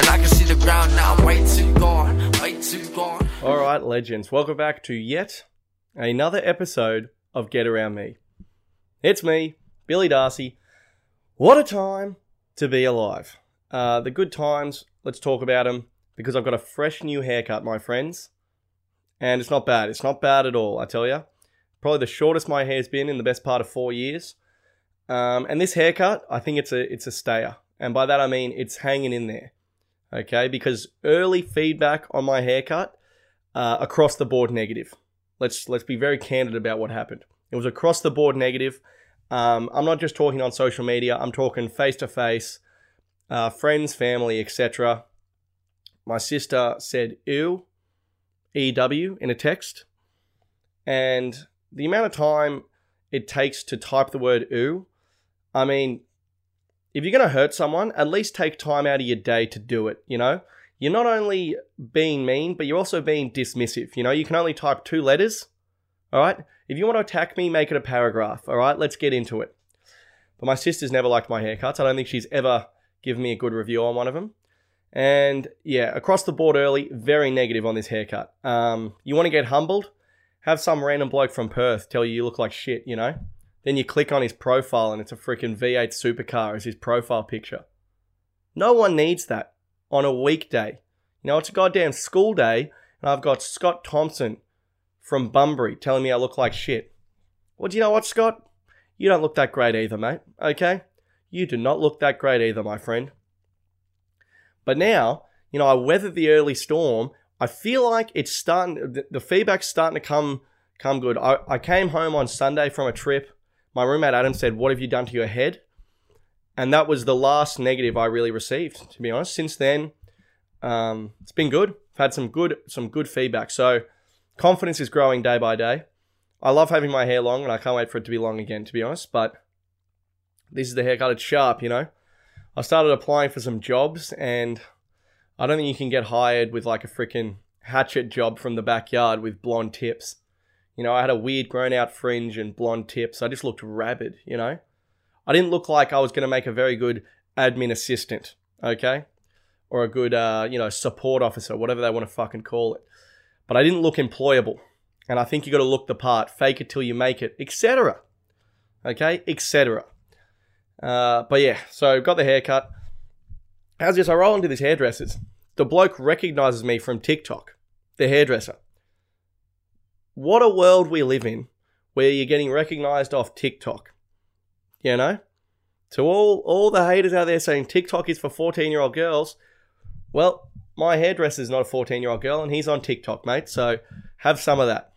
And I can see the ground now, way too gone, way too gone. Alright, legends, welcome back to yet another episode of Get Around Me. It's me, Billy Darcy. What a time to be alive. The good times, let's talk about them, because I've got a fresh new haircut, my friends. And it's not bad. It's not bad at all, I tell you. Probably the shortest my hair's been in the best part of 4 years. And this haircut, I think it's a stayer. And by that I mean it's hanging in there. Okay? Because early feedback on my haircut, across the board negative. Let's be very candid about what happened. It was across the board negative. I'm not just talking on social media. I'm talking face-to-face, friends, family, etc. My sister said, ew. EW in a text, and the amount of time it takes to type the word "oo." I mean, if you're going to hurt someone, at least take time out of your day to do it. You know, you're not only being mean, but you're also being dismissive. You know, you can only type 2 letters. All right. If you want to attack me, make it a paragraph. All right. Let's get into it. But my sister's never liked my haircuts. I don't think she's ever given me a good review on one of them. And yeah, across the board early, very negative on this haircut. You want to get humbled? Have some random bloke from Perth tell you look like shit, you know? Then you click on his profile and it's a freaking V8 supercar as his profile picture. No one needs that on a weekday. You know, it's a goddamn school day and I've got Scott Thompson from Bunbury telling me I look like shit. Well, do you know what, Scott? You don't look that great either, mate, okay? You do not look that great either, my friend. But now, you know, I weathered the early storm. I feel like it's starting, the feedback's starting to come good. I came home on Sunday from a trip. My roommate Adam said, what have you done to your head? And that was the last negative I really received, to be honest. Since then, it's been good. I've had some good feedback. So confidence is growing day by day. I love having my hair long and I can't wait for it to be long again, to be honest. But this is the haircut. It's sharp, you know. I started applying for some jobs and I don't think you can get hired with like a freaking hatchet job from the backyard with blonde tips. You know, I had a weird grown out fringe and blonde tips. I just looked rabid, you know. I didn't look like I was going to make a very good admin assistant, okay? Or a good, you know, support officer, whatever they want to fucking call it. But I didn't look employable. And I think you got to look the part, fake it till you make it, etc. Okay, etc. But yeah, so got the haircut. How's this? I roll into this hairdresser's. The bloke recognizes me from TikTok, the hairdresser. What a world we live in where you're getting recognized off TikTok, you know? To all the haters out there saying TikTok is for 14-year-old girls, well, my hairdresser's not a 14-year-old girl and he's on TikTok, mate, so have some of that.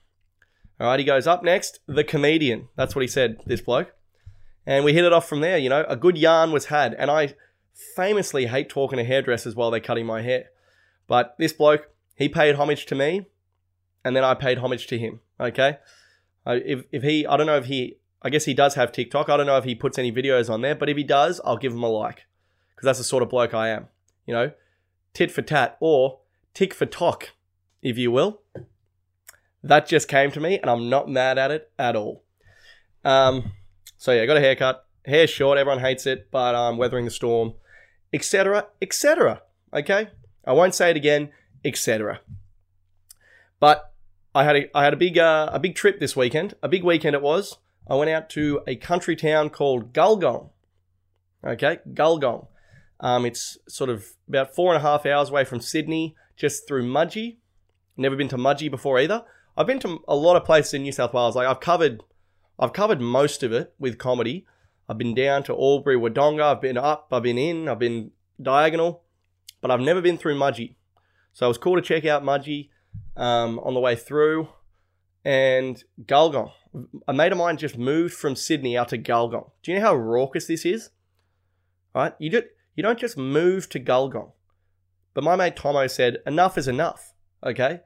All right, he goes up next, the comedian. That's what he said, this bloke. And we hit it off from there, you know. A good yarn was had. And I famously hate talking to hairdressers while they're cutting my hair. But this bloke, he paid homage to me. And then I paid homage to him, okay? I guess he does have TikTok. I don't know if he puts any videos on there. But if he does, I'll give him a like. Because that's the sort of bloke I am, you know. Tit for tat or tick for tock, if you will. That just came to me and I'm not mad at it at all. So yeah, got a haircut, hair short, everyone hates it, but I'm weathering the storm, etc, etc, okay? I won't say it again, etc. But I had a big trip this weekend, a big weekend it was. I went out to a country town called Gulgong, okay, Gulgong. It's sort of about 4.5 hours away from Sydney, just through Mudgee. Never been to Mudgee before either. I've been to a lot of places in New South Wales, like I've covered most of it with comedy. I've been down to Albury Wodonga. I've been up, I've been in, I've been diagonal, but I've never been through Mudgee. So it was cool to check out Mudgee on the way through. And Gulgong. A mate of mine just moved from Sydney out to Gulgong. Do you know how raucous this is? All right? You don't just move to Gulgong. But my mate Tomo said, enough is enough, okay?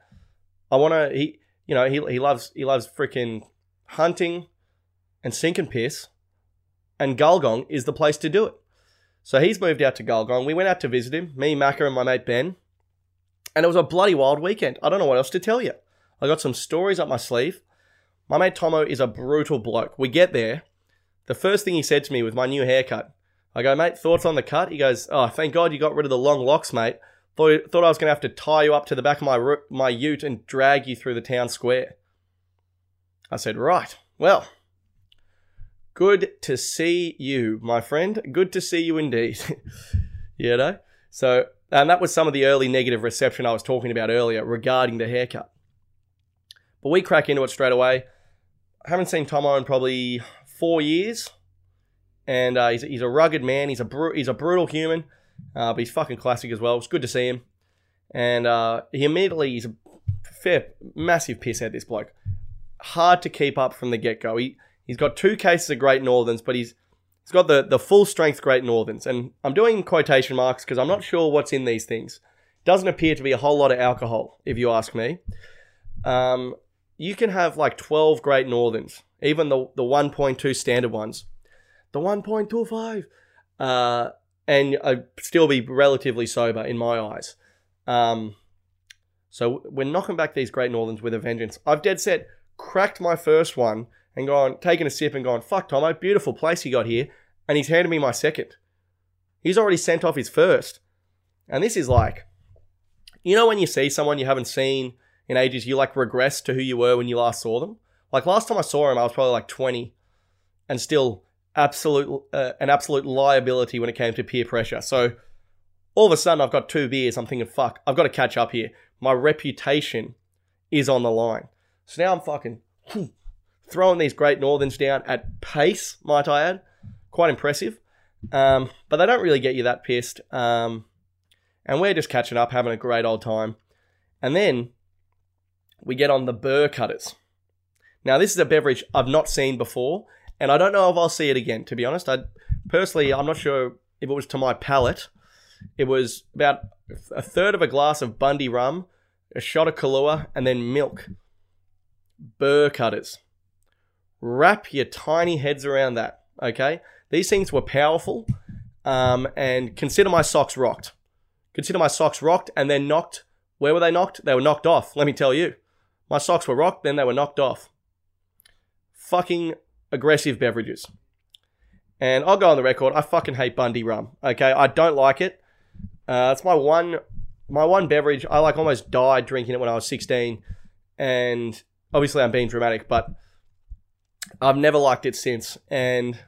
He loves freaking hunting and sink and piss, and Gulgong is the place to do it. So he's moved out to Gulgong. We went out to visit him, me, Macca, and my mate Ben, and it was a bloody wild weekend. I don't know what else to tell you. I got some stories up my sleeve. My mate Tomo is a brutal bloke. We get there. The first thing he said to me with my new haircut, I go, mate, thoughts on the cut? He goes, oh, thank God you got rid of the long locks, mate. Thought I was going to have to tie you up to the back of my ute and drag you through the town square. I said, right, well, good to see you, my friend. Good to see you indeed. You know? So, and that was some of the early negative reception I was talking about earlier regarding the haircut. But we crack into it straight away. I haven't seen Tomo in probably 4 years. And he's a rugged man. He's a brutal human. But he's fucking classic as well. It's good to see him. And he immediately, he's a massive piss at this bloke. Hard to keep up from the get-go. He's got 2 cases of Great Northerns, but he's got the full-strength Great Northerns. And I'm doing quotation marks because I'm not sure what's in these things. Doesn't appear to be a whole lot of alcohol, if you ask me. You can have like 12 Great Northerns, even the 1.2 standard ones. The 1.25. And I'd still be relatively sober in my eyes. So we're knocking back these Great Northerns with a vengeance. I've dead set cracked my first one and gone, taken a sip and gone, fuck Tomo, beautiful place he got here. And he's handed me my second. He's already sent off his first. And this is like, you know when you see someone you haven't seen in ages, you like regress to who you were when you last saw them? Like last time I saw him, I was probably like 20 and still... an absolute liability when it came to peer pressure. So all of a sudden I've got 2 beers. I'm thinking, fuck, I've got to catch up here. My reputation is on the line. So now I'm fucking throwing these Great Northerns down at pace, might I add. Quite impressive. But they don't really get you that pissed. And we're just catching up, having a great old time. And then we get on the Burr cutters. Now this is a beverage I've not seen before. And I don't know if I'll see it again, to be honest. Personally, I'm not sure if it was to my palate. It was about 1/3 of a glass of Bundy rum, a shot of Kahlua, and then milk. Burr cutters. Wrap your tiny heads around that, okay? These things were powerful. And consider my socks rocked. Consider my socks rocked and then knocked. Where were they knocked? They were knocked off, let me tell you. My socks were rocked, then they were knocked off. Fucking... aggressive beverages. And I'll go on the record, I fucking hate Bundy rum, okay? I don't like it. It's my one beverage. I like almost died drinking it when I was 16, and obviously I'm being dramatic, but I've never liked it since. And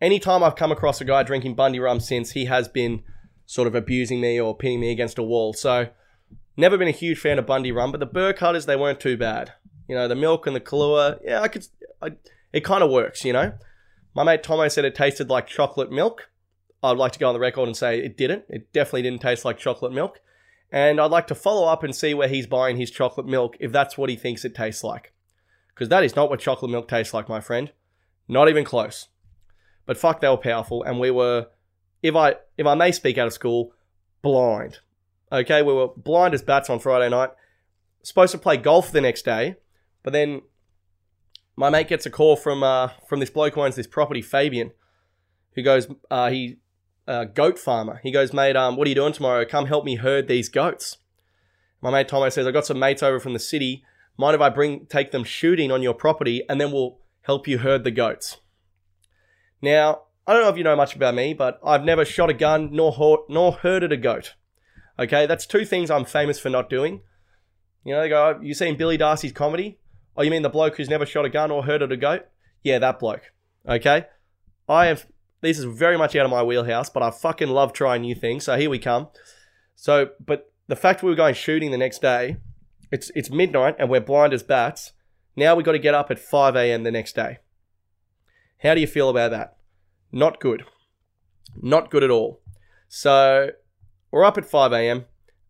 anytime I've come across a guy drinking Bundy rum since, he has been sort of abusing me or pinning me against a wall. So never been a huge fan of Bundy rum, but the Burr cutters, they weren't too bad. You know, the milk and the Kahlua, yeah, it kind of works, you know. My mate Tomo said it tasted like chocolate milk. I'd like to go on the record and say it didn't. It definitely didn't taste like chocolate milk. And I'd like to follow up and see where he's buying his chocolate milk, if that's what he thinks it tastes like. Because that is not what chocolate milk tastes like, my friend. Not even close. But fuck, they were powerful. And we were, if I may speak out of school, blind. Okay, we were blind as bats on Friday night. Supposed to play golf the next day. But then... my mate gets a call from this bloke who owns this property, Fabian, who goes, goat farmer. He goes, mate, what are you doing tomorrow? Come help me herd these goats. My mate Tomo says, I got some mates over from the city. Mind if I take them shooting on your property, and then we'll help you herd the goats. Now, I don't know if you know much about me, but I've never shot a gun nor herded a goat. Okay, that's 2 things I'm famous for not doing. You know, they go, you seen Billy Darcy's comedy? Oh, you mean the bloke who's never shot a gun or herded a goat? Yeah, that bloke. Okay? This is very much out of my wheelhouse, but I fucking love trying new things, so here we come. So, but the fact we were going shooting the next day, it's midnight and we're blind as bats. Now we got to get up at 5 a.m. the next day. How do you feel about that? Not good. Not good at all. So, we're up at 5 a.m.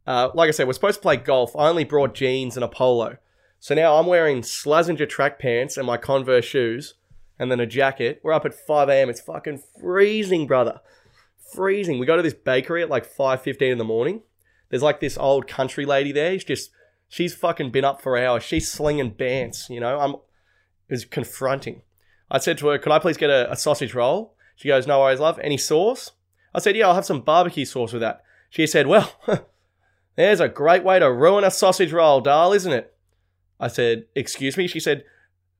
Like I said, we're supposed to play golf. I only brought jeans and a polo. So now I'm wearing Slazenger track pants and my Converse shoes and then a jacket. We're up at 5 a.m. It's fucking freezing, brother. Freezing. We go to this bakery at like 5:15 in the morning. There's like this old country lady there. She's fucking been up for hours. She's slinging bants, you know. It was confronting. I said to her, could I please get a sausage roll? She goes, no worries, love. Any sauce? I said, yeah, I'll have some barbecue sauce with that. She said, well, there's a great way to ruin a sausage roll, darl, isn't it? I said, excuse me? She said,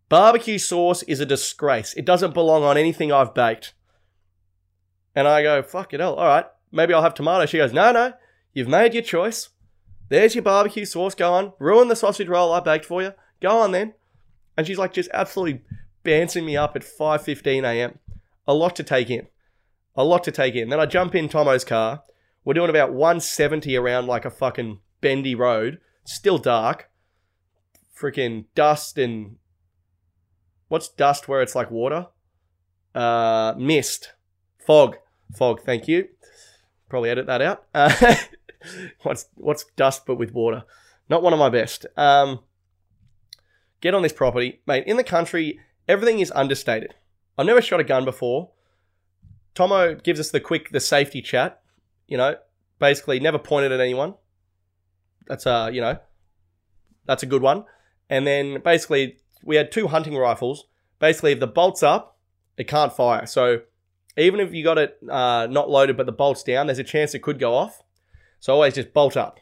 barbecue sauce is a disgrace. It doesn't belong on anything I've baked. And I go, fuck it all. All right, maybe I'll have tomato. She goes, no, no, you've made your choice. There's your barbecue sauce. Go on. Ruin the sausage roll I baked for you. Go on then. And she's like just absolutely bouncing me up at 5:15 a.m. A lot to take in. A lot to take in. Then I jump in Tomo's car. We're doing about 170 around like a fucking bendy road. Still dark. Freaking dust and... What's dust where it's like water? Mist. Fog. Fog, thank you. Probably edit that out. What's dust but with water? Not one of my best. Get on this property. Mate, in the country, everything is understated. I've never shot a gun before. Tomo gives us the safety chat, you know, basically never pointed at anyone. That's that's a good one. And then basically we had two hunting rifles. Basically, if the bolt's up, it can't fire. So even if you got it not loaded, but the bolt's down, there's a chance it could go off. So always just bolt up,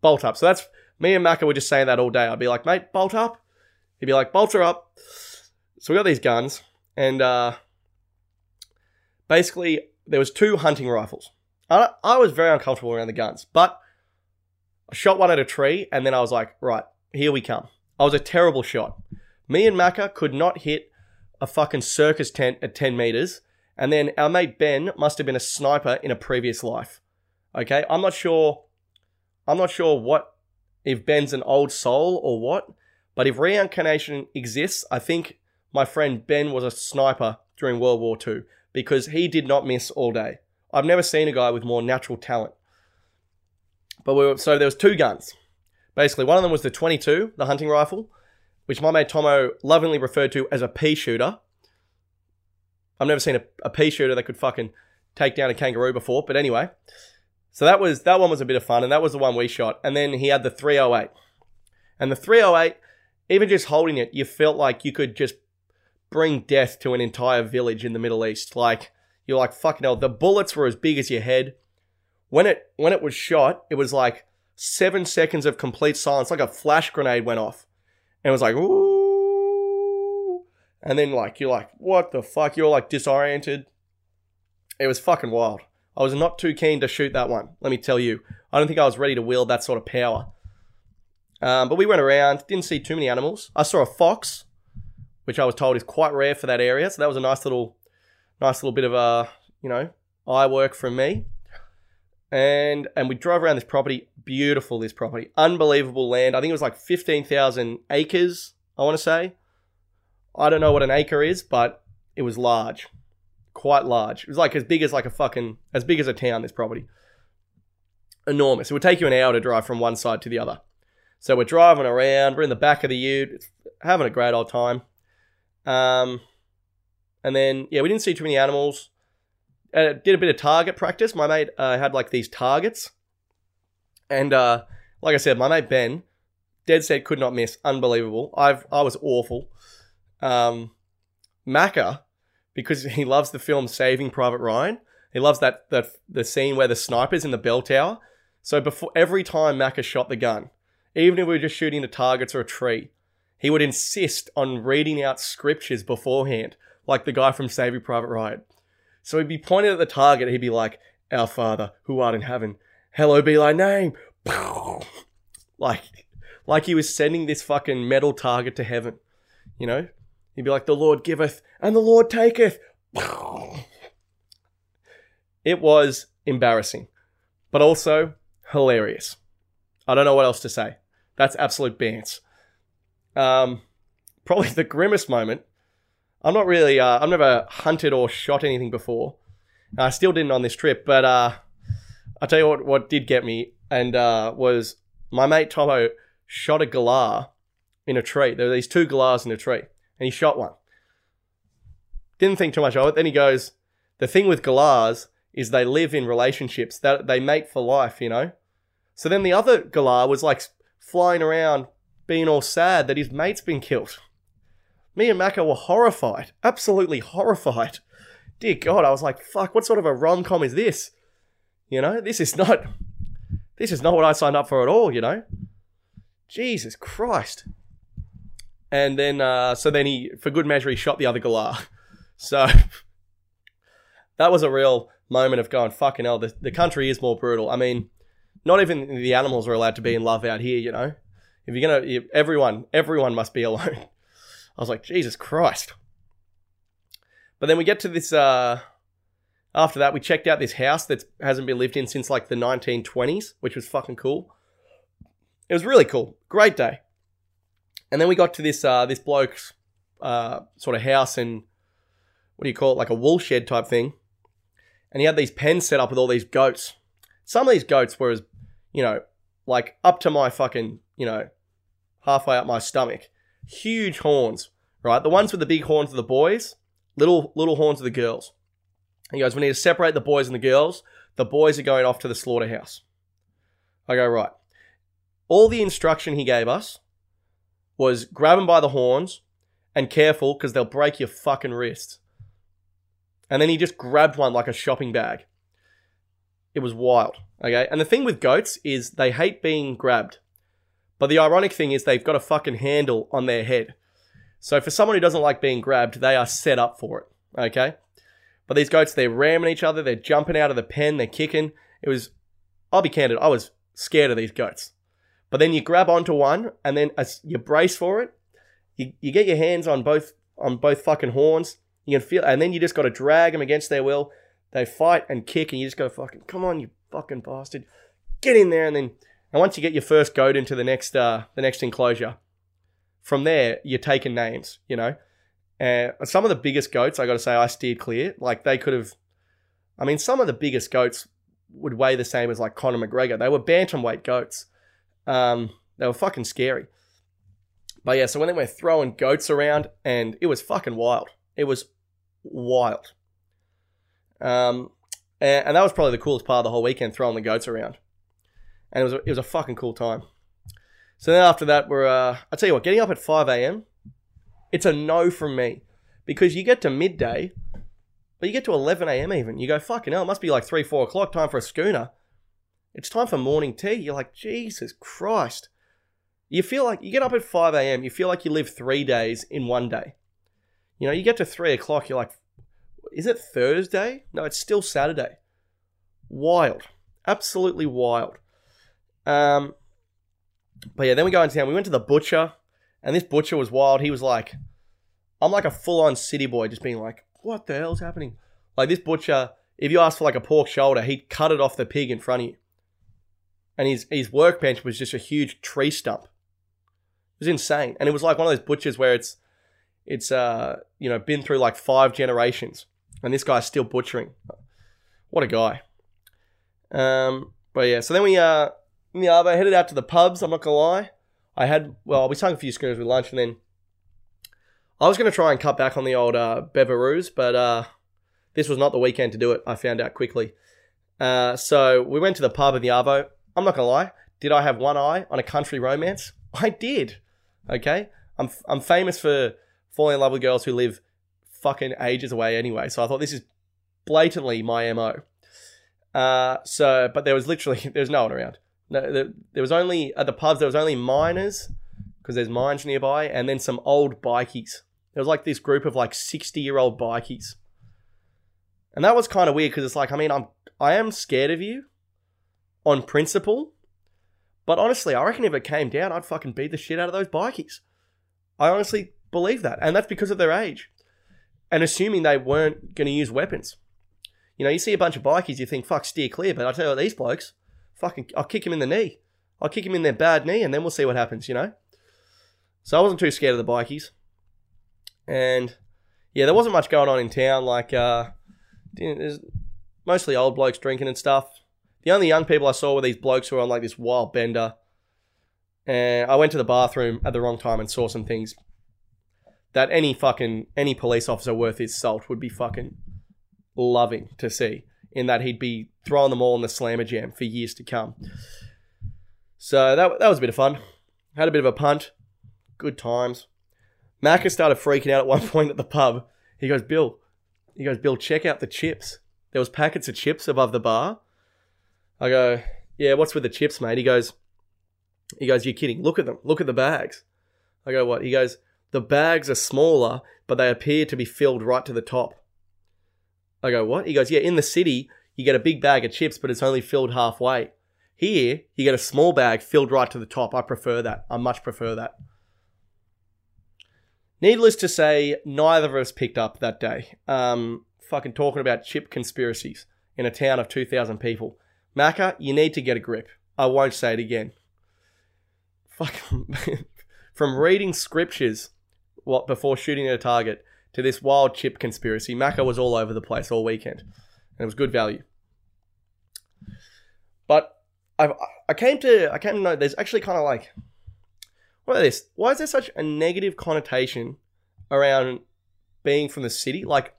bolt up. So that's me and Macca were just saying that all day. I'd be like, mate, bolt up. He'd be like, bolt her up. So we got these guns and, basically, there was two hunting rifles. I was very uncomfortable around the guns, but I shot one at a tree, and then I was like, right, here we come. I was a terrible shot. Me and Macca could not hit a fucking circus tent at 10 meters, and then our mate Ben must have been a sniper in a previous life. Okay, I'm not sure what, if Ben's an old soul or what, but if reincarnation exists, I think my friend Ben was a sniper during World War II. Because he did not miss all day. I've never seen a guy with more natural talent. But so there was two guns. Basically, one of them was the 22, the hunting rifle, which my mate Tomo lovingly referred to as a pea shooter. I've never seen a pea shooter that could fucking take down a kangaroo before. But anyway, so that one was a bit of fun, and that was the one we shot. And then he had the 308. And the 308, even just holding it, you felt like you could just bring death to an entire village in the Middle East. Like, you're like, fucking hell, the bullets were as big as your head. When it was shot, it was like 7 seconds of complete silence, like a flash grenade went off. And it was like, ooh. And then, like, you're like, what the fuck? You're like disoriented. It was fucking wild. I was not too keen to shoot that one, let me tell you. I don't think I was ready to wield that sort of power. But we went around, didn't see too many animals. I saw a fox, which I was told is quite rare for that area. So that was a nice little bit of a, eye work from me. And we drove around this property. Beautiful, this property. Unbelievable land. I think it was like 15,000 acres, I want to say. I don't know what an acre is, but it was large. Quite large. It was like as big as like a fucking, as big as a town, this property. Enormous. It would take you an hour to drive from one side to the other. So we're driving around. We're in the back of the ute. Having a great old time. And then, yeah, we didn't see too many animals. Did a bit of target practice. My mate had, like, these targets. And, like I said, my mate Ben, dead set, could not miss. Unbelievable. I was awful. Macca, because he loves the film Saving Private Ryan, he loves the scene where the sniper's in the bell tower. So before every time Macca shot the gun, even if we were just shooting the targets or a tree, he would insist on reading out scriptures beforehand, like the guy from Saving Private Ryan. So he'd be pointed at the target. He'd be like, "Our Father, who art in heaven, hallowed be thy name." Like he was sending this fucking metal target to heaven. You know, he'd be like, "The Lord giveth and the Lord taketh." It was embarrassing, but also hilarious. I don't know what else to say. That's absolute bants. Probably the grimmest moment. I'm not really, I've never hunted or shot anything before. I still didn't on this trip, but, I'll tell you what did get me and, was my mate Tomo shot a galah in a tree. There were these two galahs in a tree and he shot one. Didn't think too much of it. Then he goes, the thing with galahs is they live in relationships that they mate for life, you know? So then the other galah was like flying around, being all sad that his mate's been killed. Me and Macca were horrified. Absolutely horrified. Dear God, I was like, fuck, what sort of a rom-com is this? You know, this is not what I signed up for at all, you know? Jesus Christ. And then, so then he, for good measure, he shot the other galah. So, that was a real moment of going, fucking hell, the country is more brutal. I mean, not even the animals are allowed to be in love out here, you know? If you're going to, everyone must be alone. I was like, Jesus Christ. But then we get to this, after that, we checked out this house that hasn't been lived in since like the 1920s, which was fucking cool. It was really cool. Great day. And then we got to this, this bloke's, sort of house and what do you call it? Like a wool shed type thing. And he had these pens set up with all these goats. Some of these goats were as, you know, like up to my fucking, you know, halfway up my stomach. Huge horns, right? The ones with the big horns are the boys, little horns are the girls. And he goes, we need to separate the boys and the girls. The boys are going off to the slaughterhouse. I go, right. All the instruction he gave us was grab them by the horns and careful because they'll break your fucking wrists. And then he just grabbed one like a shopping bag. It was wild, okay? And the thing with goats is they hate being grabbed. But the ironic thing is they've got a fucking handle on their head. So for someone who doesn't like being grabbed, they are set up for it, okay? But these goats, they're ramming each other. They're jumping out of the pen. They're kicking. It was, I'll be candid, I was scared of these goats. But then you grab onto one and then you brace for it. You get your hands on both fucking horns. You can feel, and then you just got to drag them against their will. They fight and kick, and you just go, fucking, come on, you fucking bastard. Get in there, and once you get your first goat into the next enclosure, from there, you're taking names, you know. Some of the biggest goats, I got to say, I steered clear. Like, they could have, I mean, some of the biggest goats would weigh the same as, like, Conor McGregor. They were bantamweight goats. They were fucking scary. But, yeah, so when they were throwing goats around, and it was fucking wild. It was wild. And that was probably the coolest part of the whole weekend, throwing the goats around. And it was a fucking cool time. So then after that, I tell you what, getting up at 5 a.m, it's a no from me. Because you get to midday, but you get to 11 a.m. even. You go, fucking hell, it must be like 3, 4 o'clock, time for a schooner. It's time for morning tea. You're like, Jesus Christ. You feel like, you get up at 5 a.m, you feel like you live 3 days in one day. You know, you get to 3 o'clock, you're like, is it Thursday? No, it's still Saturday. Wild. Absolutely wild. But yeah, then we go into town. We went to the butcher, and this butcher was wild. He was like, I'm like a full-on city boy just being like, what the hell's happening? Like this butcher, if you asked for like a pork shoulder, he'd cut it off the pig in front of you. And his workbench was just a huge tree stump. It was insane. And it was like one of those butchers where it's you know, been through like 5 generations, and this guy's still butchering. What a guy. But yeah, so then we, in the Arvo, headed out to the pubs, I'm not gonna lie. We sung a few schooners with lunch, and then I was gonna try and cut back on the old, beveroos, but, this was not the weekend to do it, I found out quickly. So we went to the pub in the Arvo. I'm not gonna lie. Did I have one eye on A Country Romance? I did. Okay. I'm famous for falling in love with girls who live fucking ages away anyway. So I thought this is blatantly my MO. But there was no one around. No, there was only, at the pubs, there was only miners, because there's mines nearby, and then some old bikies. There was like this group of like 60-year-old bikies. And that was kind of weird, because it's like, I mean, I am scared of you on principle, but honestly, I reckon if it came down, I'd fucking beat the shit out of those bikies. I honestly believe that, and that's because of their age and assuming they weren't going to use weapons. You know, you see a bunch of bikies, you think, fuck, steer clear, but I tell you what, these blokes, fucking, I'll kick him in the knee. I'll kick him in their bad knee, and then we'll see what happens, you know? So I wasn't too scared of the bikies. And yeah, there wasn't much going on in town, like there's mostly old blokes drinking and stuff. The only young people I saw were these blokes who were on like this wild bender, and I went to the bathroom at the wrong time and saw some things that any police officer worth his salt would be fucking loving to see, in that he'd be throwing them all in the slammer jam for years to come. So that was a bit of fun. Had a bit of a punt. Good times. Macca started freaking out at one point at the pub. He goes, Bill, check out the chips. There was packets of chips above the bar. I go, yeah, what's with the chips, mate? He goes, you're kidding. Look at them. Look at the bags. I go, what? He goes, the bags are smaller, but they appear to be filled right to the top. I go, what? He goes, yeah, in the city, you get a big bag of chips, but it's only filled halfway. Here, you get a small bag filled right to the top. I prefer that. I much prefer that. Needless to say, neither of us picked up that day. Fucking talking about chip conspiracies in a town of 2,000 people. Macca, you need to get a grip. I won't say it again. Fucking from reading scriptures before shooting at a target to this wild chip conspiracy, Macca was all over the place all weekend. And it was good value. But I came to know there's actually kind of like... What about this? Why is there such a negative connotation around being from the city? Like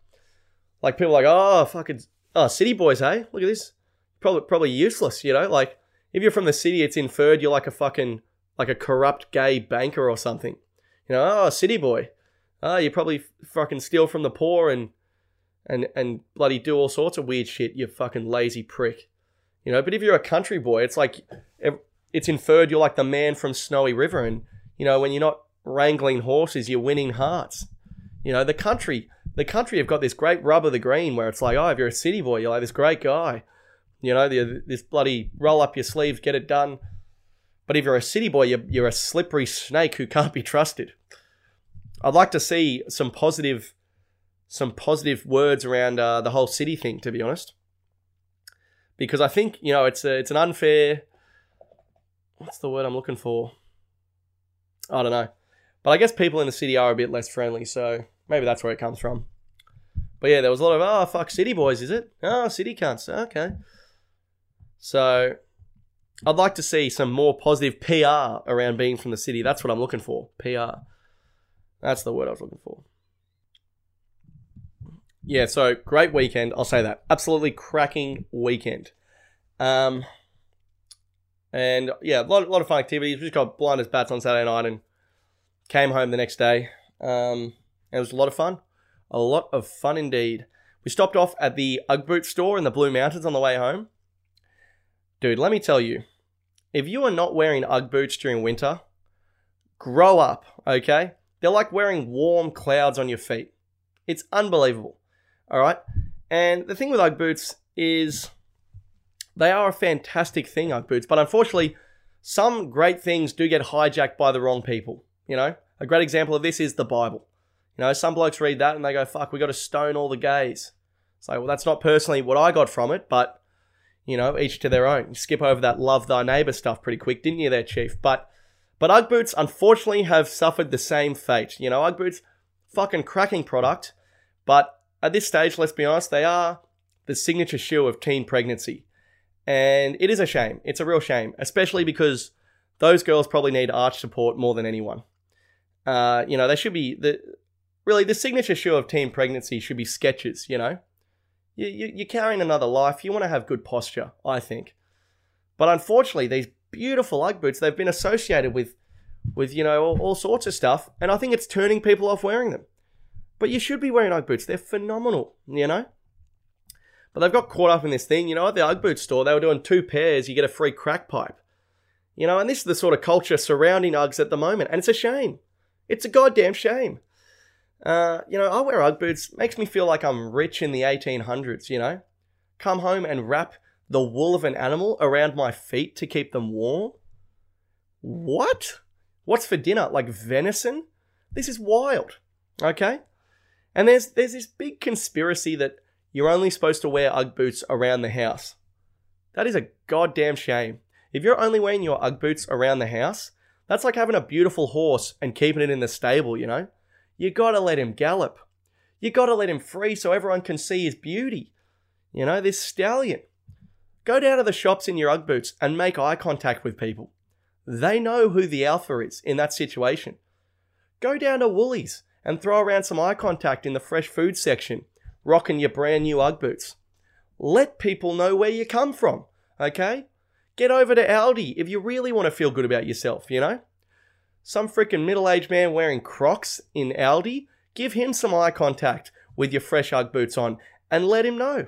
people are like, oh, fucking, oh, city boys, hey? Look at this. Probably useless, you know? Like, if you're from the city, it's inferred you're like a fucking, like a corrupt gay banker or something. You know, oh, city boy. Oh, you probably fucking steal from the poor and bloody do all sorts of weird shit, you fucking lazy prick. You know, but if you're a country boy, it's like, it's inferred you're like the man from Snowy River and, you know, when you're not wrangling horses, you're winning hearts. You know, the country have got this great rub of the green where it's like, oh, if you're a city boy, you're like this great guy. You know, this bloody roll up your sleeves, get it done. But if you're a city boy, you're a slippery snake who can't be trusted. I'd like to see some positive words around the whole city thing, to be honest. Because I think, you know, it's an unfair... What's the word I'm looking for? I don't know. But I guess people in the city are a bit less friendly, so maybe that's where it comes from. But yeah, there was a lot of, oh, fuck, city boys, is it? Oh, city cunts, okay. So I'd like to see some more positive PR around being from the city. That's what I'm looking for, PR. That's the word I was looking for. Yeah, so great weekend, I'll say that. Absolutely cracking weekend. And yeah, a lot of fun activities. We just got blind as bats on Saturday night and came home the next day. It was a lot of fun. A lot of fun indeed. We stopped off at the UGG boot store in the Blue Mountains on the way home. Dude, let me tell you, if you are not wearing UGG boots during winter, grow up, okay? They're like wearing warm clouds on your feet. It's unbelievable, all right? And the thing with UGG boots is... They are a fantastic thing, UGG boots, but unfortunately, some great things do get hijacked by the wrong people, you know? A great example of this is the Bible. You know, some blokes read that and they go, fuck, we got to stone all the gays. It's like, well, that's not personally what I got from it, but, you know, each to their own. You skip over that love thy neighbour stuff pretty quick, didn't you there, Chief? But UGG boots, unfortunately, have suffered the same fate. You know, UGG boots, fucking cracking product, but at this stage, let's be honest, they are the signature shoe of teen pregnancy. And it is a shame. It's a real shame, especially because those girls probably need arch support more than anyone. You know, they should be... Really, the signature shoe of teen pregnancy should be Skechers, you know? You're carrying another life. You want to have good posture, I think. But unfortunately, these beautiful UGG boots, they've been associated with you know, all sorts of stuff. And I think it's turning people off wearing them. But you should be wearing UGG boots. They're phenomenal, you know? But they've got caught up in this thing. You know, at the UGG boot store, they were doing 2 pairs, you get a free crack pipe. You know, and this is the sort of culture surrounding UGGs at the moment. And it's a shame. It's a goddamn shame. You know, I wear UGG boots. Makes me feel like I'm rich in the 1800s, you know. Come home and wrap the wool of an animal around my feet to keep them warm. What? What's for dinner? Like venison? This is wild. Okay? And there's this big conspiracy that you're only supposed to wear UGG boots around the house. That is a goddamn shame. If you're only wearing your UGG boots around the house, that's like having a beautiful horse and keeping it in the stable, you know? You gotta let him gallop. You gotta let him free so everyone can see his beauty. You know, this stallion. Go down to the shops in your UGG boots and make eye contact with people. They know who the alpha is in that situation. Go down to Woolies and throw around some eye contact in the fresh food section. Rocking your brand new UGG boots. Let people know where you come from, okay? Get over to Aldi if you really want to feel good about yourself, you know? Some freaking middle-aged man wearing Crocs in Aldi, give him some eye contact with your fresh UGG boots on and let him know,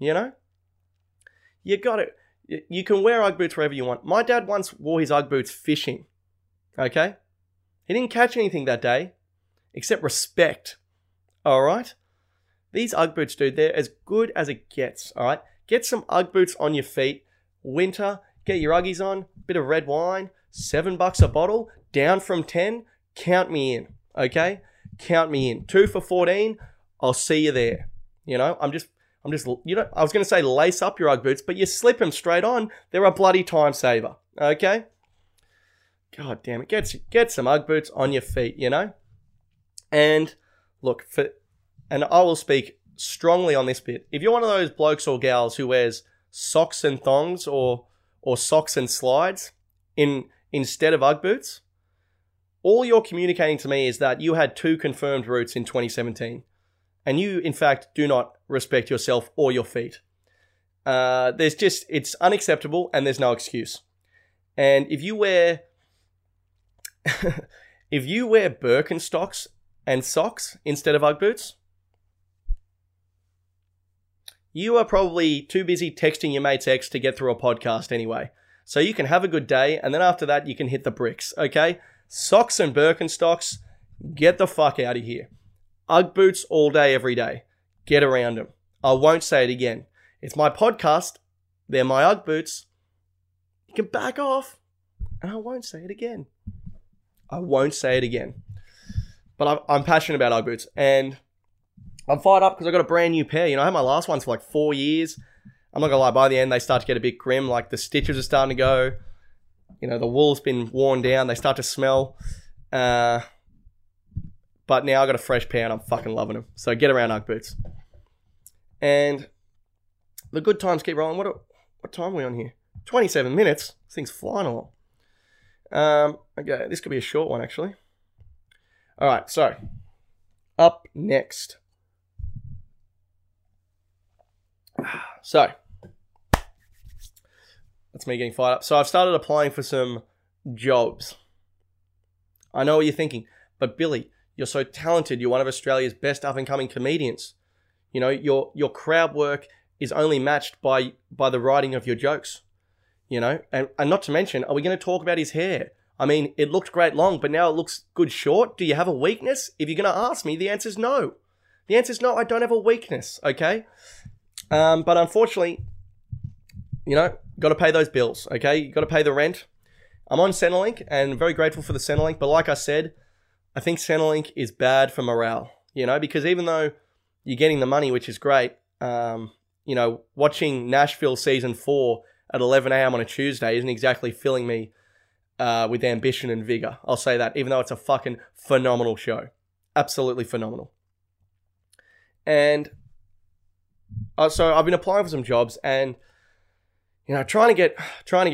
you know? You got it. You can wear UGG boots wherever you want. My dad once wore his UGG boots fishing, okay? He didn't catch anything that day except respect, all right? These UGG boots, dude, they're as good as it gets, all right? Get some Ugg boots on your feet. Winter, get your Uggies on, bit of red wine, $7 a bottle, down from 10. Count me in, okay? Count me in. 2 for $14. I'll see you there. You know, I'm just, you know, I was going to say lace up your Ugg boots, but you slip them straight on. They're a bloody time saver, okay? God damn it. Get some Ugg boots on your feet, you know? And look, and I will speak strongly on this bit. If you're one of those blokes or gals who wears socks and thongs or socks and slides instead of Ugg boots, all you're communicating to me is that you had 2 confirmed roots in 2017. And you, in fact, do not respect yourself or your feet. It's unacceptable and there's no excuse. And if you wear... if you wear Birkenstocks and socks instead of Ugg boots, you are probably too busy texting your mate's ex to get through a podcast anyway. So you can have a good day, and then after that, you can hit the bricks, okay? Socks and Birkenstocks, get the fuck out of here. Ugg boots all day, every day. Get around them. I won't say it again. It's my podcast. They're my Ugg boots. You can back off, and I won't say it again. I won't say it again. But I'm passionate about Ugg boots. And I'm fired up because I got a brand new pair. You know, I had my last ones for like 4 years. I'm not going to lie. By the end, they start to get a bit grim. Like the stitches are starting to go. You know, the wool's been worn down. They start to smell. But now I got a fresh pair and I'm fucking loving them. So get around Ugg boots. And the good times keep rolling. What time are we on here? 27 minutes. This thing's flying along. Okay, this could be a short one, actually. All right, so up next. So that's me getting fired up. So I've started applying for some jobs. I know what you're thinking, but Billy, you're so talented. You're one of Australia's best up-and-coming comedians. You know, your crowd work is only matched by the writing of your jokes. You know, and not to mention, are we going to talk about his hair? I mean, it looked great long, but now it looks good short. Do you have a weakness? If you're going to ask me, the answer is no. The answer is no, I don't have a weakness, okay? But unfortunately, you know, got to pay those bills, okay? You got to pay the rent. I'm on Centrelink and very grateful for the Centrelink. But like I said, I think Centrelink is bad for morale, you know, because even though you're getting the money, which is great, you know, watching Nashville season 4 at 11 a.m. on a Tuesday isn't exactly filling me with ambition and vigor. I'll say that, even though it's a fucking phenomenal show. Absolutely phenomenal. And so I've been applying for some jobs and, you know, trying to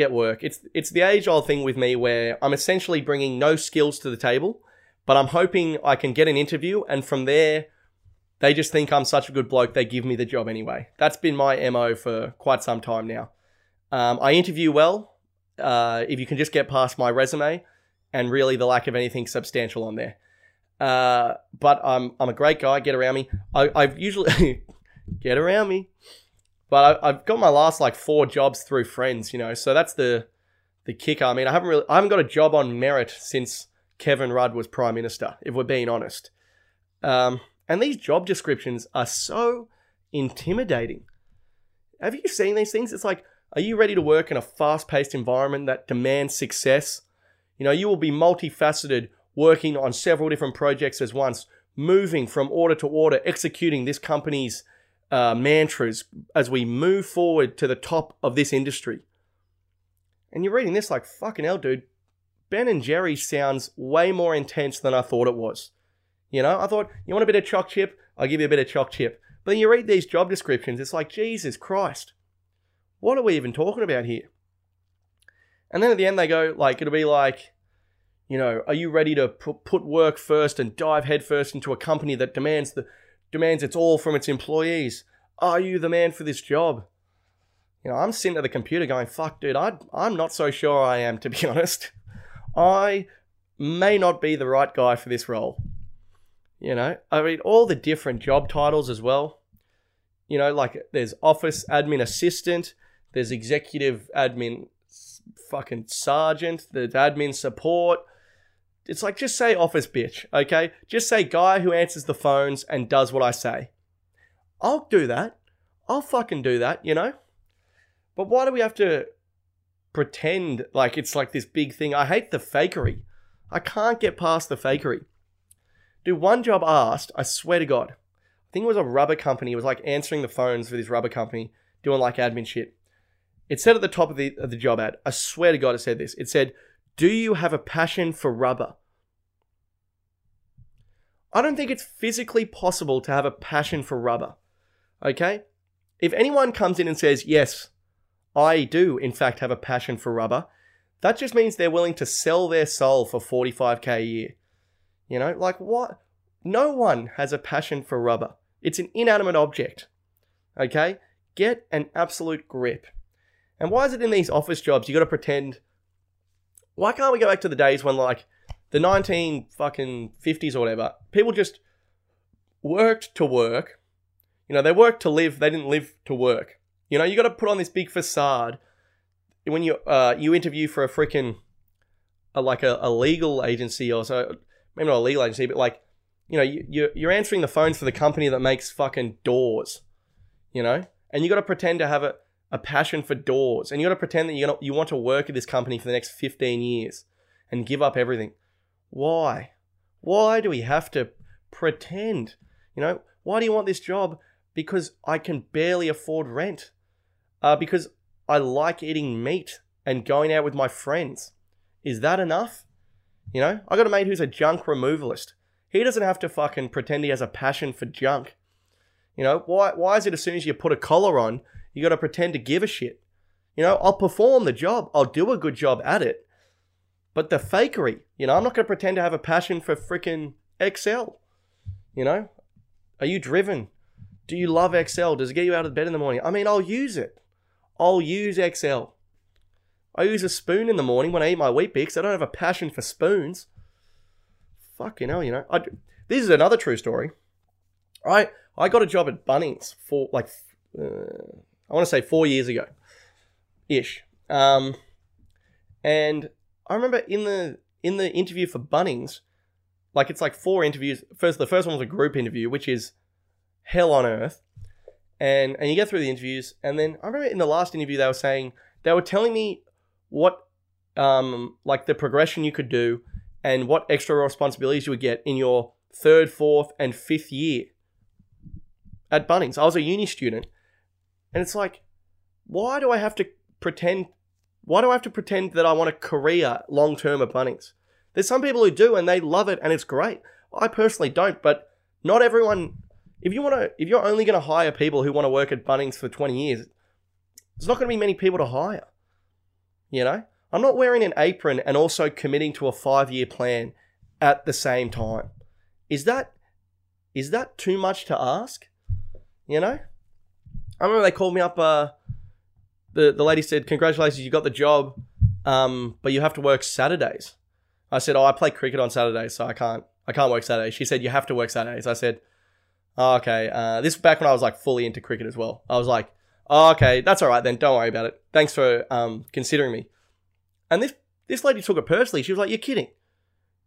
get work. It's the age-old thing with me where I'm essentially bringing no skills to the table, but I'm hoping I can get an interview, and from there, they just think I'm such a good bloke, they give me the job anyway. That's been my MO for quite some time now. I interview well, if you can just get past my resume and really the lack of anything substantial on there. But I'm a great guy. Get around me. I've usually get around me, but I've got my last like 4 jobs through friends, you know, so that's the kicker. I mean, I haven't got a job on merit since Kevin Rudd was Prime Minister, if we're being honest. And these job descriptions are so intimidating. Have you seen these things? It's like, are you ready to work in a fast-paced environment that demands success? You know, you will be multifaceted, working on several different projects at once, moving from order to order, executing this company's mantras as we move forward to the top of this industry. And you're reading this like, fucking hell, dude, Ben and Jerry's sounds way more intense than I thought it was. You know, I thought, you want a bit of choc chip? I'll give you a bit of choc chip. But then you read these job descriptions, it's like, Jesus Christ. What are we even talking about here? And then at the end they go, like, it'll be like, you know, are you ready to put work first and dive headfirst into a company that demands its all from its employees? Are you the man for this job? You know, I'm sitting at the computer going, fuck, dude, I'm not so sure I am, to be honest. I may not be the right guy for this role. You know, I mean, all the different job titles as well. You know, like there's office admin assistant. There's executive admin fucking sergeant, the admin support. It's like, just say office bitch, okay? Just say guy who answers the phones and does what I say. I'll do that. I'll fucking do that, you know? But why do we have to pretend like it's like this big thing? I hate the fakery. I can't get past the fakery. Dude, one job asked, I swear to God, I think it was a rubber company. It was like answering the phones for this rubber company, doing like admin shit. It said at the top of the job ad, I swear to God it said this. It said, do you have a passion for rubber? I don't think it's physically possible to have a passion for rubber, okay? If anyone comes in and says, yes, I do, in fact, have a passion for rubber, that just means they're willing to sell their soul for $45K a year. You know, like what? No one has a passion for rubber. It's an inanimate object, okay? Get an absolute grip. And why is it in these office jobs you got to pretend? Why can't we go back to the days when, like, the 1950s or whatever, people just worked to work. You know, they worked to live. They didn't live to work. You know, you got to put on this big facade when you you interview for a freaking like a legal agency or so. Maybe not a legal agency, but like, you know, you're answering the phones for the company that makes fucking doors. You know, and you got to pretend to have a passion for doors, and you got to pretend that you want to work at this company for the next 15 years and give up everything. Why? Why do we have to pretend? You know, why do you want this job? Because I can barely afford rent. Because I like eating meat and going out with my friends. Is that enough? You know, I got a mate who's a junk removalist. He doesn't have to fucking pretend he has a passion for junk. You know, why is it as soon as you put a collar on, you got to pretend to give a shit? You know, I'll perform the job. I'll do a good job at it. But the fakery, you know, I'm not going to pretend to have a passion for freaking XL, you know? Are you driven? Do you love XL? Does it get you out of bed in the morning? I mean, I'll use it. I'll use XL. I use a spoon in the morning when I eat my Weet-Bix. I don't have a passion for spoons. Fucking hell, you know? This is another true story. I got a job at Bunnings for, like, I want to say 4 years ago-ish. And I remember in the interview for Bunnings, like it's like four interviews. The first one was a group interview, which is hell on earth. And you get through the interviews, and then I remember in the last interview they were telling me what like the progression you could do and what extra responsibilities you would get in your third, fourth, and fifth year at Bunnings. I was a uni student, and it's like, why do I have to pretend that I want a career long-term at Bunnings? There's some people who do, and they love it, and it's great. I personally don't, but not everyone. If you're only going to hire people who want to work at Bunnings for 20 years, there's not going to be many people to hire, you know? I'm not wearing an apron and also committing to a 5-year plan at the same time. Is that too much to ask, you know? I remember they called me up, The lady said, congratulations, you got the job, but you have to work Saturdays. I said, I play cricket on Saturdays, so I can't work Saturdays. She said, you have to work Saturdays. I said, okay. This was back when I was like fully into cricket as well. I was like, okay, that's all right then. Don't worry about it. Thanks for considering me. And this lady took it personally. She was like, you're kidding.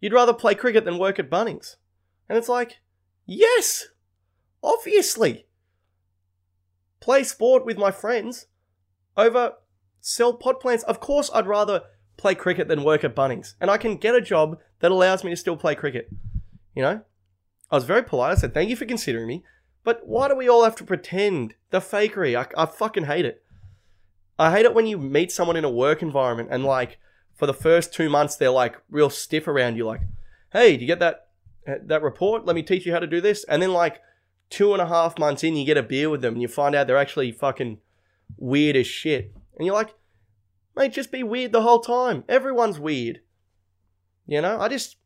You'd rather play cricket than work at Bunnings. And it's like, yes, obviously. Play sport with my friends over sell pot plants. Of course, I'd rather play cricket than work at Bunnings. And I can get a job that allows me to still play cricket. You know? I was very polite. I said, thank you for considering me. But why do we all have to pretend? The fakery. I fucking hate it. I hate it when you meet someone in a work environment and, like, for the first 2 months, they're, like, real stiff around you. Like, hey, do you get that report? Let me teach you how to do this. And then, like, 2.5 months in, you get a beer with them and you find out they're actually fucking weird as shit. And you're like, mate, just be weird the whole time. Everyone's weird. You know, I just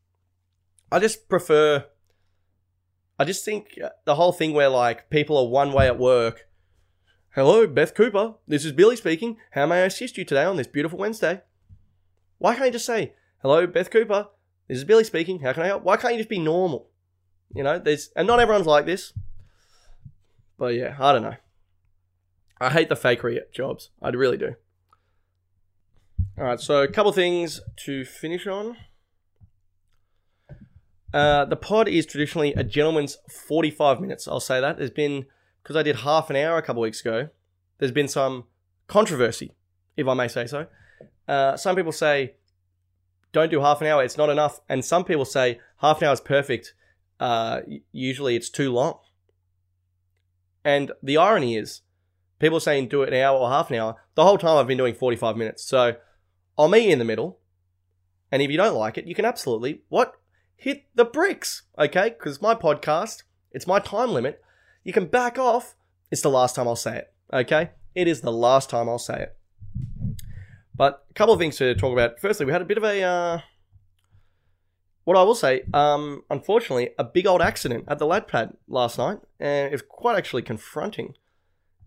think the whole thing where like people are one way at work. Hello, Beth Cooper. This is Billy speaking. How may I assist you today on this beautiful Wednesday? Why can't you just say, hello, Beth Cooper. This is Billy speaking. How can I help? Why can't you just be normal? You know, and not everyone's like this. But yeah, I don't know. I hate the fakery at jobs. I really do. All right, so a couple things to finish on. The pod is traditionally a gentleman's 45 minutes. I'll say that. Because I did half an hour a couple weeks ago, there's been some controversy, if I may say so. Some people say, don't do half an hour, it's not enough. And some people say, half an hour is perfect. Usually it's too long. And the irony is, people saying do it an hour or half an hour, the whole time I've been doing 45 minutes. So I'll meet you in the middle. And if you don't like it, you can absolutely, hit the bricks, okay? Because my podcast, it's my time limit. You can back off. It's the last time I'll say it, okay? It is the last time I'll say it. But a couple of things to talk about. Firstly, we had a bit of a, what I will say, unfortunately, a big old accident at the lad pad last night. And it's quite actually confronting.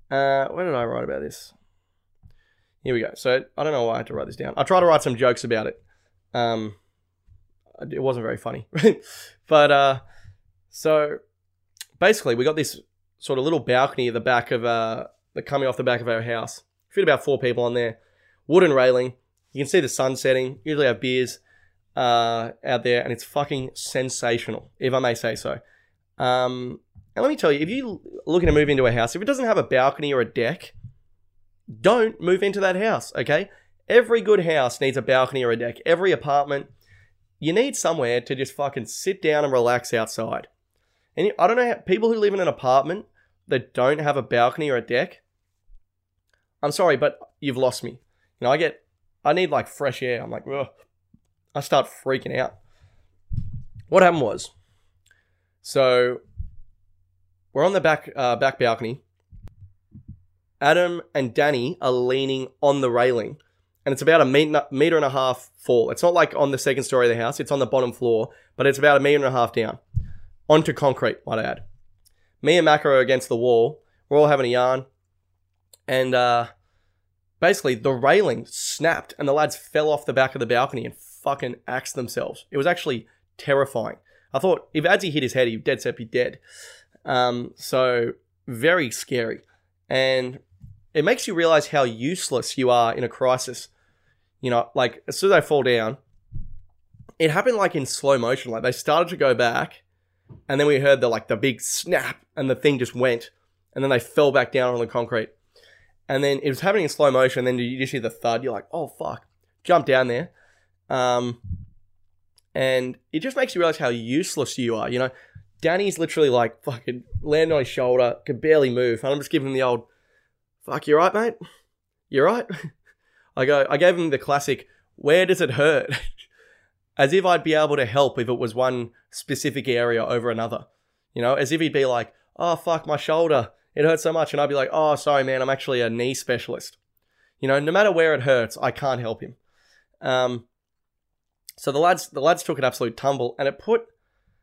Where did I write about this? Here we go. So I don't know why I had to write this down. I tried to write some jokes about it. It wasn't very funny. But so basically we got this sort of little balcony at the back of coming off the back of our house. Fit about four people on there. Wooden railing. You can see the sun setting. Usually have beers out there, and it's fucking sensational, if I may say so. And let me tell you, if you're looking to move into a house, if it doesn't have a balcony or a deck, don't move into that house, okay? Every good house needs a balcony or a deck. Every apartment, you need somewhere to just fucking sit down and relax outside. And I don't know how people who live in an apartment that don't have a balcony or a deck, I'm sorry, but you've lost me. You know, I need like fresh air. I'm like, ugh. I start freaking out. What happened was, so we're on the back balcony. Adam and Danny are leaning on the railing. And it's about a meter and a half fall. It's not like on the second story of the house. It's on the bottom floor. But it's about a meter and a half down. Onto concrete, might I add. Me and Macca are against the wall. We're all having a yarn. And basically, the railing snapped. And the lads fell off the back of the balcony and fucking axed themselves. It was actually terrifying. I thought, if Adzi hit his head, he'd dead set be dead. So, very scary. And it makes you realize how useless you are in a crisis. You know, like, as soon as they fall down, it happened, like, in slow motion. Like, they started to go back, and then we heard the big snap, and the thing just went, and then they fell back down on the concrete. And then it was happening in slow motion, and then you just hear the thud. You're like, oh, fuck. Jump down there. And it just makes you realize how useless you are, you know. Danny's literally, like, fucking landing on his shoulder, could barely move, and I'm just giving him the old, fuck, you right, mate? You right? I gave him the classic, where does it hurt? As if I'd be able to help if it was one specific area over another. You know, as if he'd be like, oh, fuck, my shoulder. It hurts so much. And I'd be like, oh, sorry, man, I'm actually a knee specialist. You know, no matter where it hurts, I can't help him. So the lads took an absolute tumble, and it put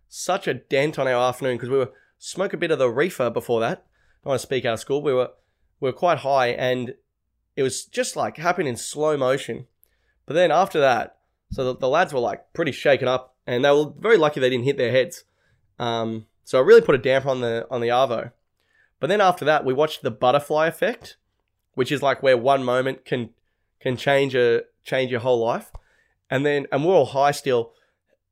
such a dent on our afternoon because we were smoking a bit of the reefer before that. I want to speak out of school. We were quite high, and it was just like happening in slow motion. But then after that, so the lads were like pretty shaken up, and they were very lucky they didn't hit their heads. So it really put a damper on the arvo. But then after that, we watched the Butterfly Effect, which is like where one moment can change your whole life. And we're all high still,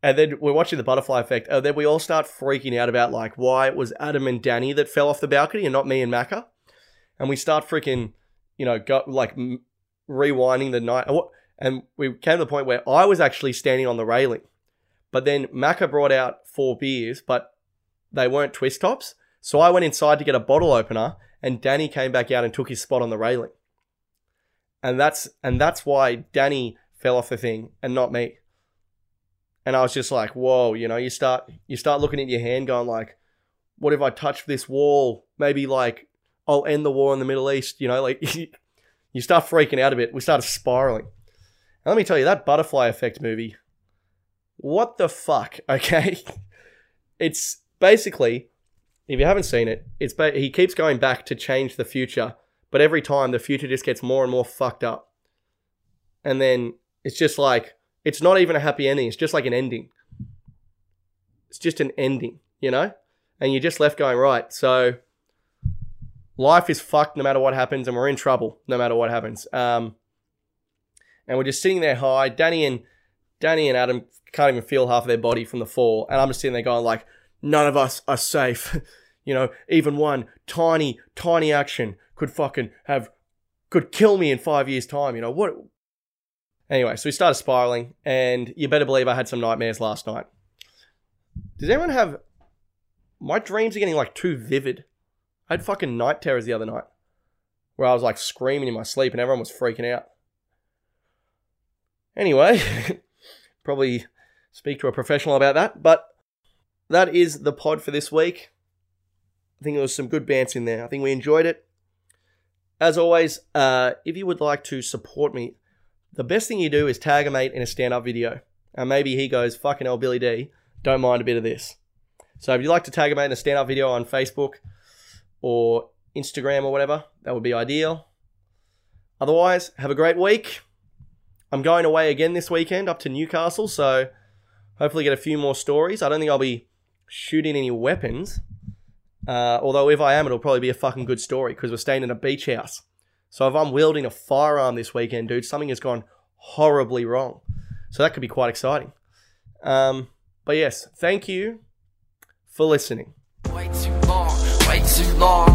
and then we're watching the Butterfly Effect, and then we all start freaking out about like why it was Adam and Danny that fell off the balcony and not me and Macca. And we start freaking, you know, rewinding the night. And we came to the point where I was actually standing on the railing. But then Macca brought out four beers, but they weren't twist tops. So I went inside to get a bottle opener, and Danny came back out and took his spot on the railing. And that's why Danny fell off the thing and not me. And I was just like, whoa, you know, you start looking at your hand going like, what if I touch this wall? Maybe like, I'll end the war in the Middle East, you know, like you start freaking out a bit. We started spiraling. And let me tell you, that Butterfly Effect movie, what the fuck, okay? It's basically, if you haven't seen it, he keeps going back to change the future, but every time the future just gets more and more fucked up. And then it's just like, it's not even a happy ending. It's just like an ending. It's just an ending, you know? And you're just left going, right, so life is fucked no matter what happens, and we're in trouble no matter what happens. And we're just sitting there high. Danny and Adam can't even feel half of their body from the fall. And I'm just sitting there going like, none of us are safe. You know, even one tiny action could fucking have could kill me in 5 years' time, you know, what? Anyway, so we started spiraling, and you better believe I had some nightmares last night. Does anyone have... My dreams are getting, like, too vivid. I had fucking night terrors the other night, where I was, like, screaming in my sleep, and everyone was freaking out. Anyway, probably speak to a professional about that, but that is the pod for this week. I think there was some good bants in there. I think we enjoyed it. As always, if you would like to support me, the best thing you do is tag a mate in a stand-up video. And maybe he goes, fucking hell, Billy D, don't mind a bit of this. So if you'd like to tag a mate in a stand-up video on Facebook or Instagram or whatever, that would be ideal. Otherwise, have a great week. I'm going away again this weekend up to Newcastle, so hopefully get a few more stories. I don't think I'll be shooting any weapons. Although if I am, it'll probably be a fucking good story because we're staying in a beach house. So if I'm wielding a firearm this weekend, dude, something has gone horribly wrong. So that could be quite exciting. But yes, thank you for listening. Way too long,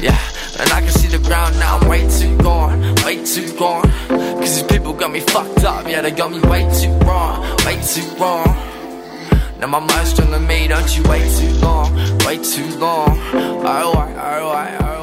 yeah. And I can see the ground now, way too gone, cause these people got me fucked up, yeah, they got me way too wrong, now my mind's telling me, don't you wait too long, way too long, alright, alright, alright.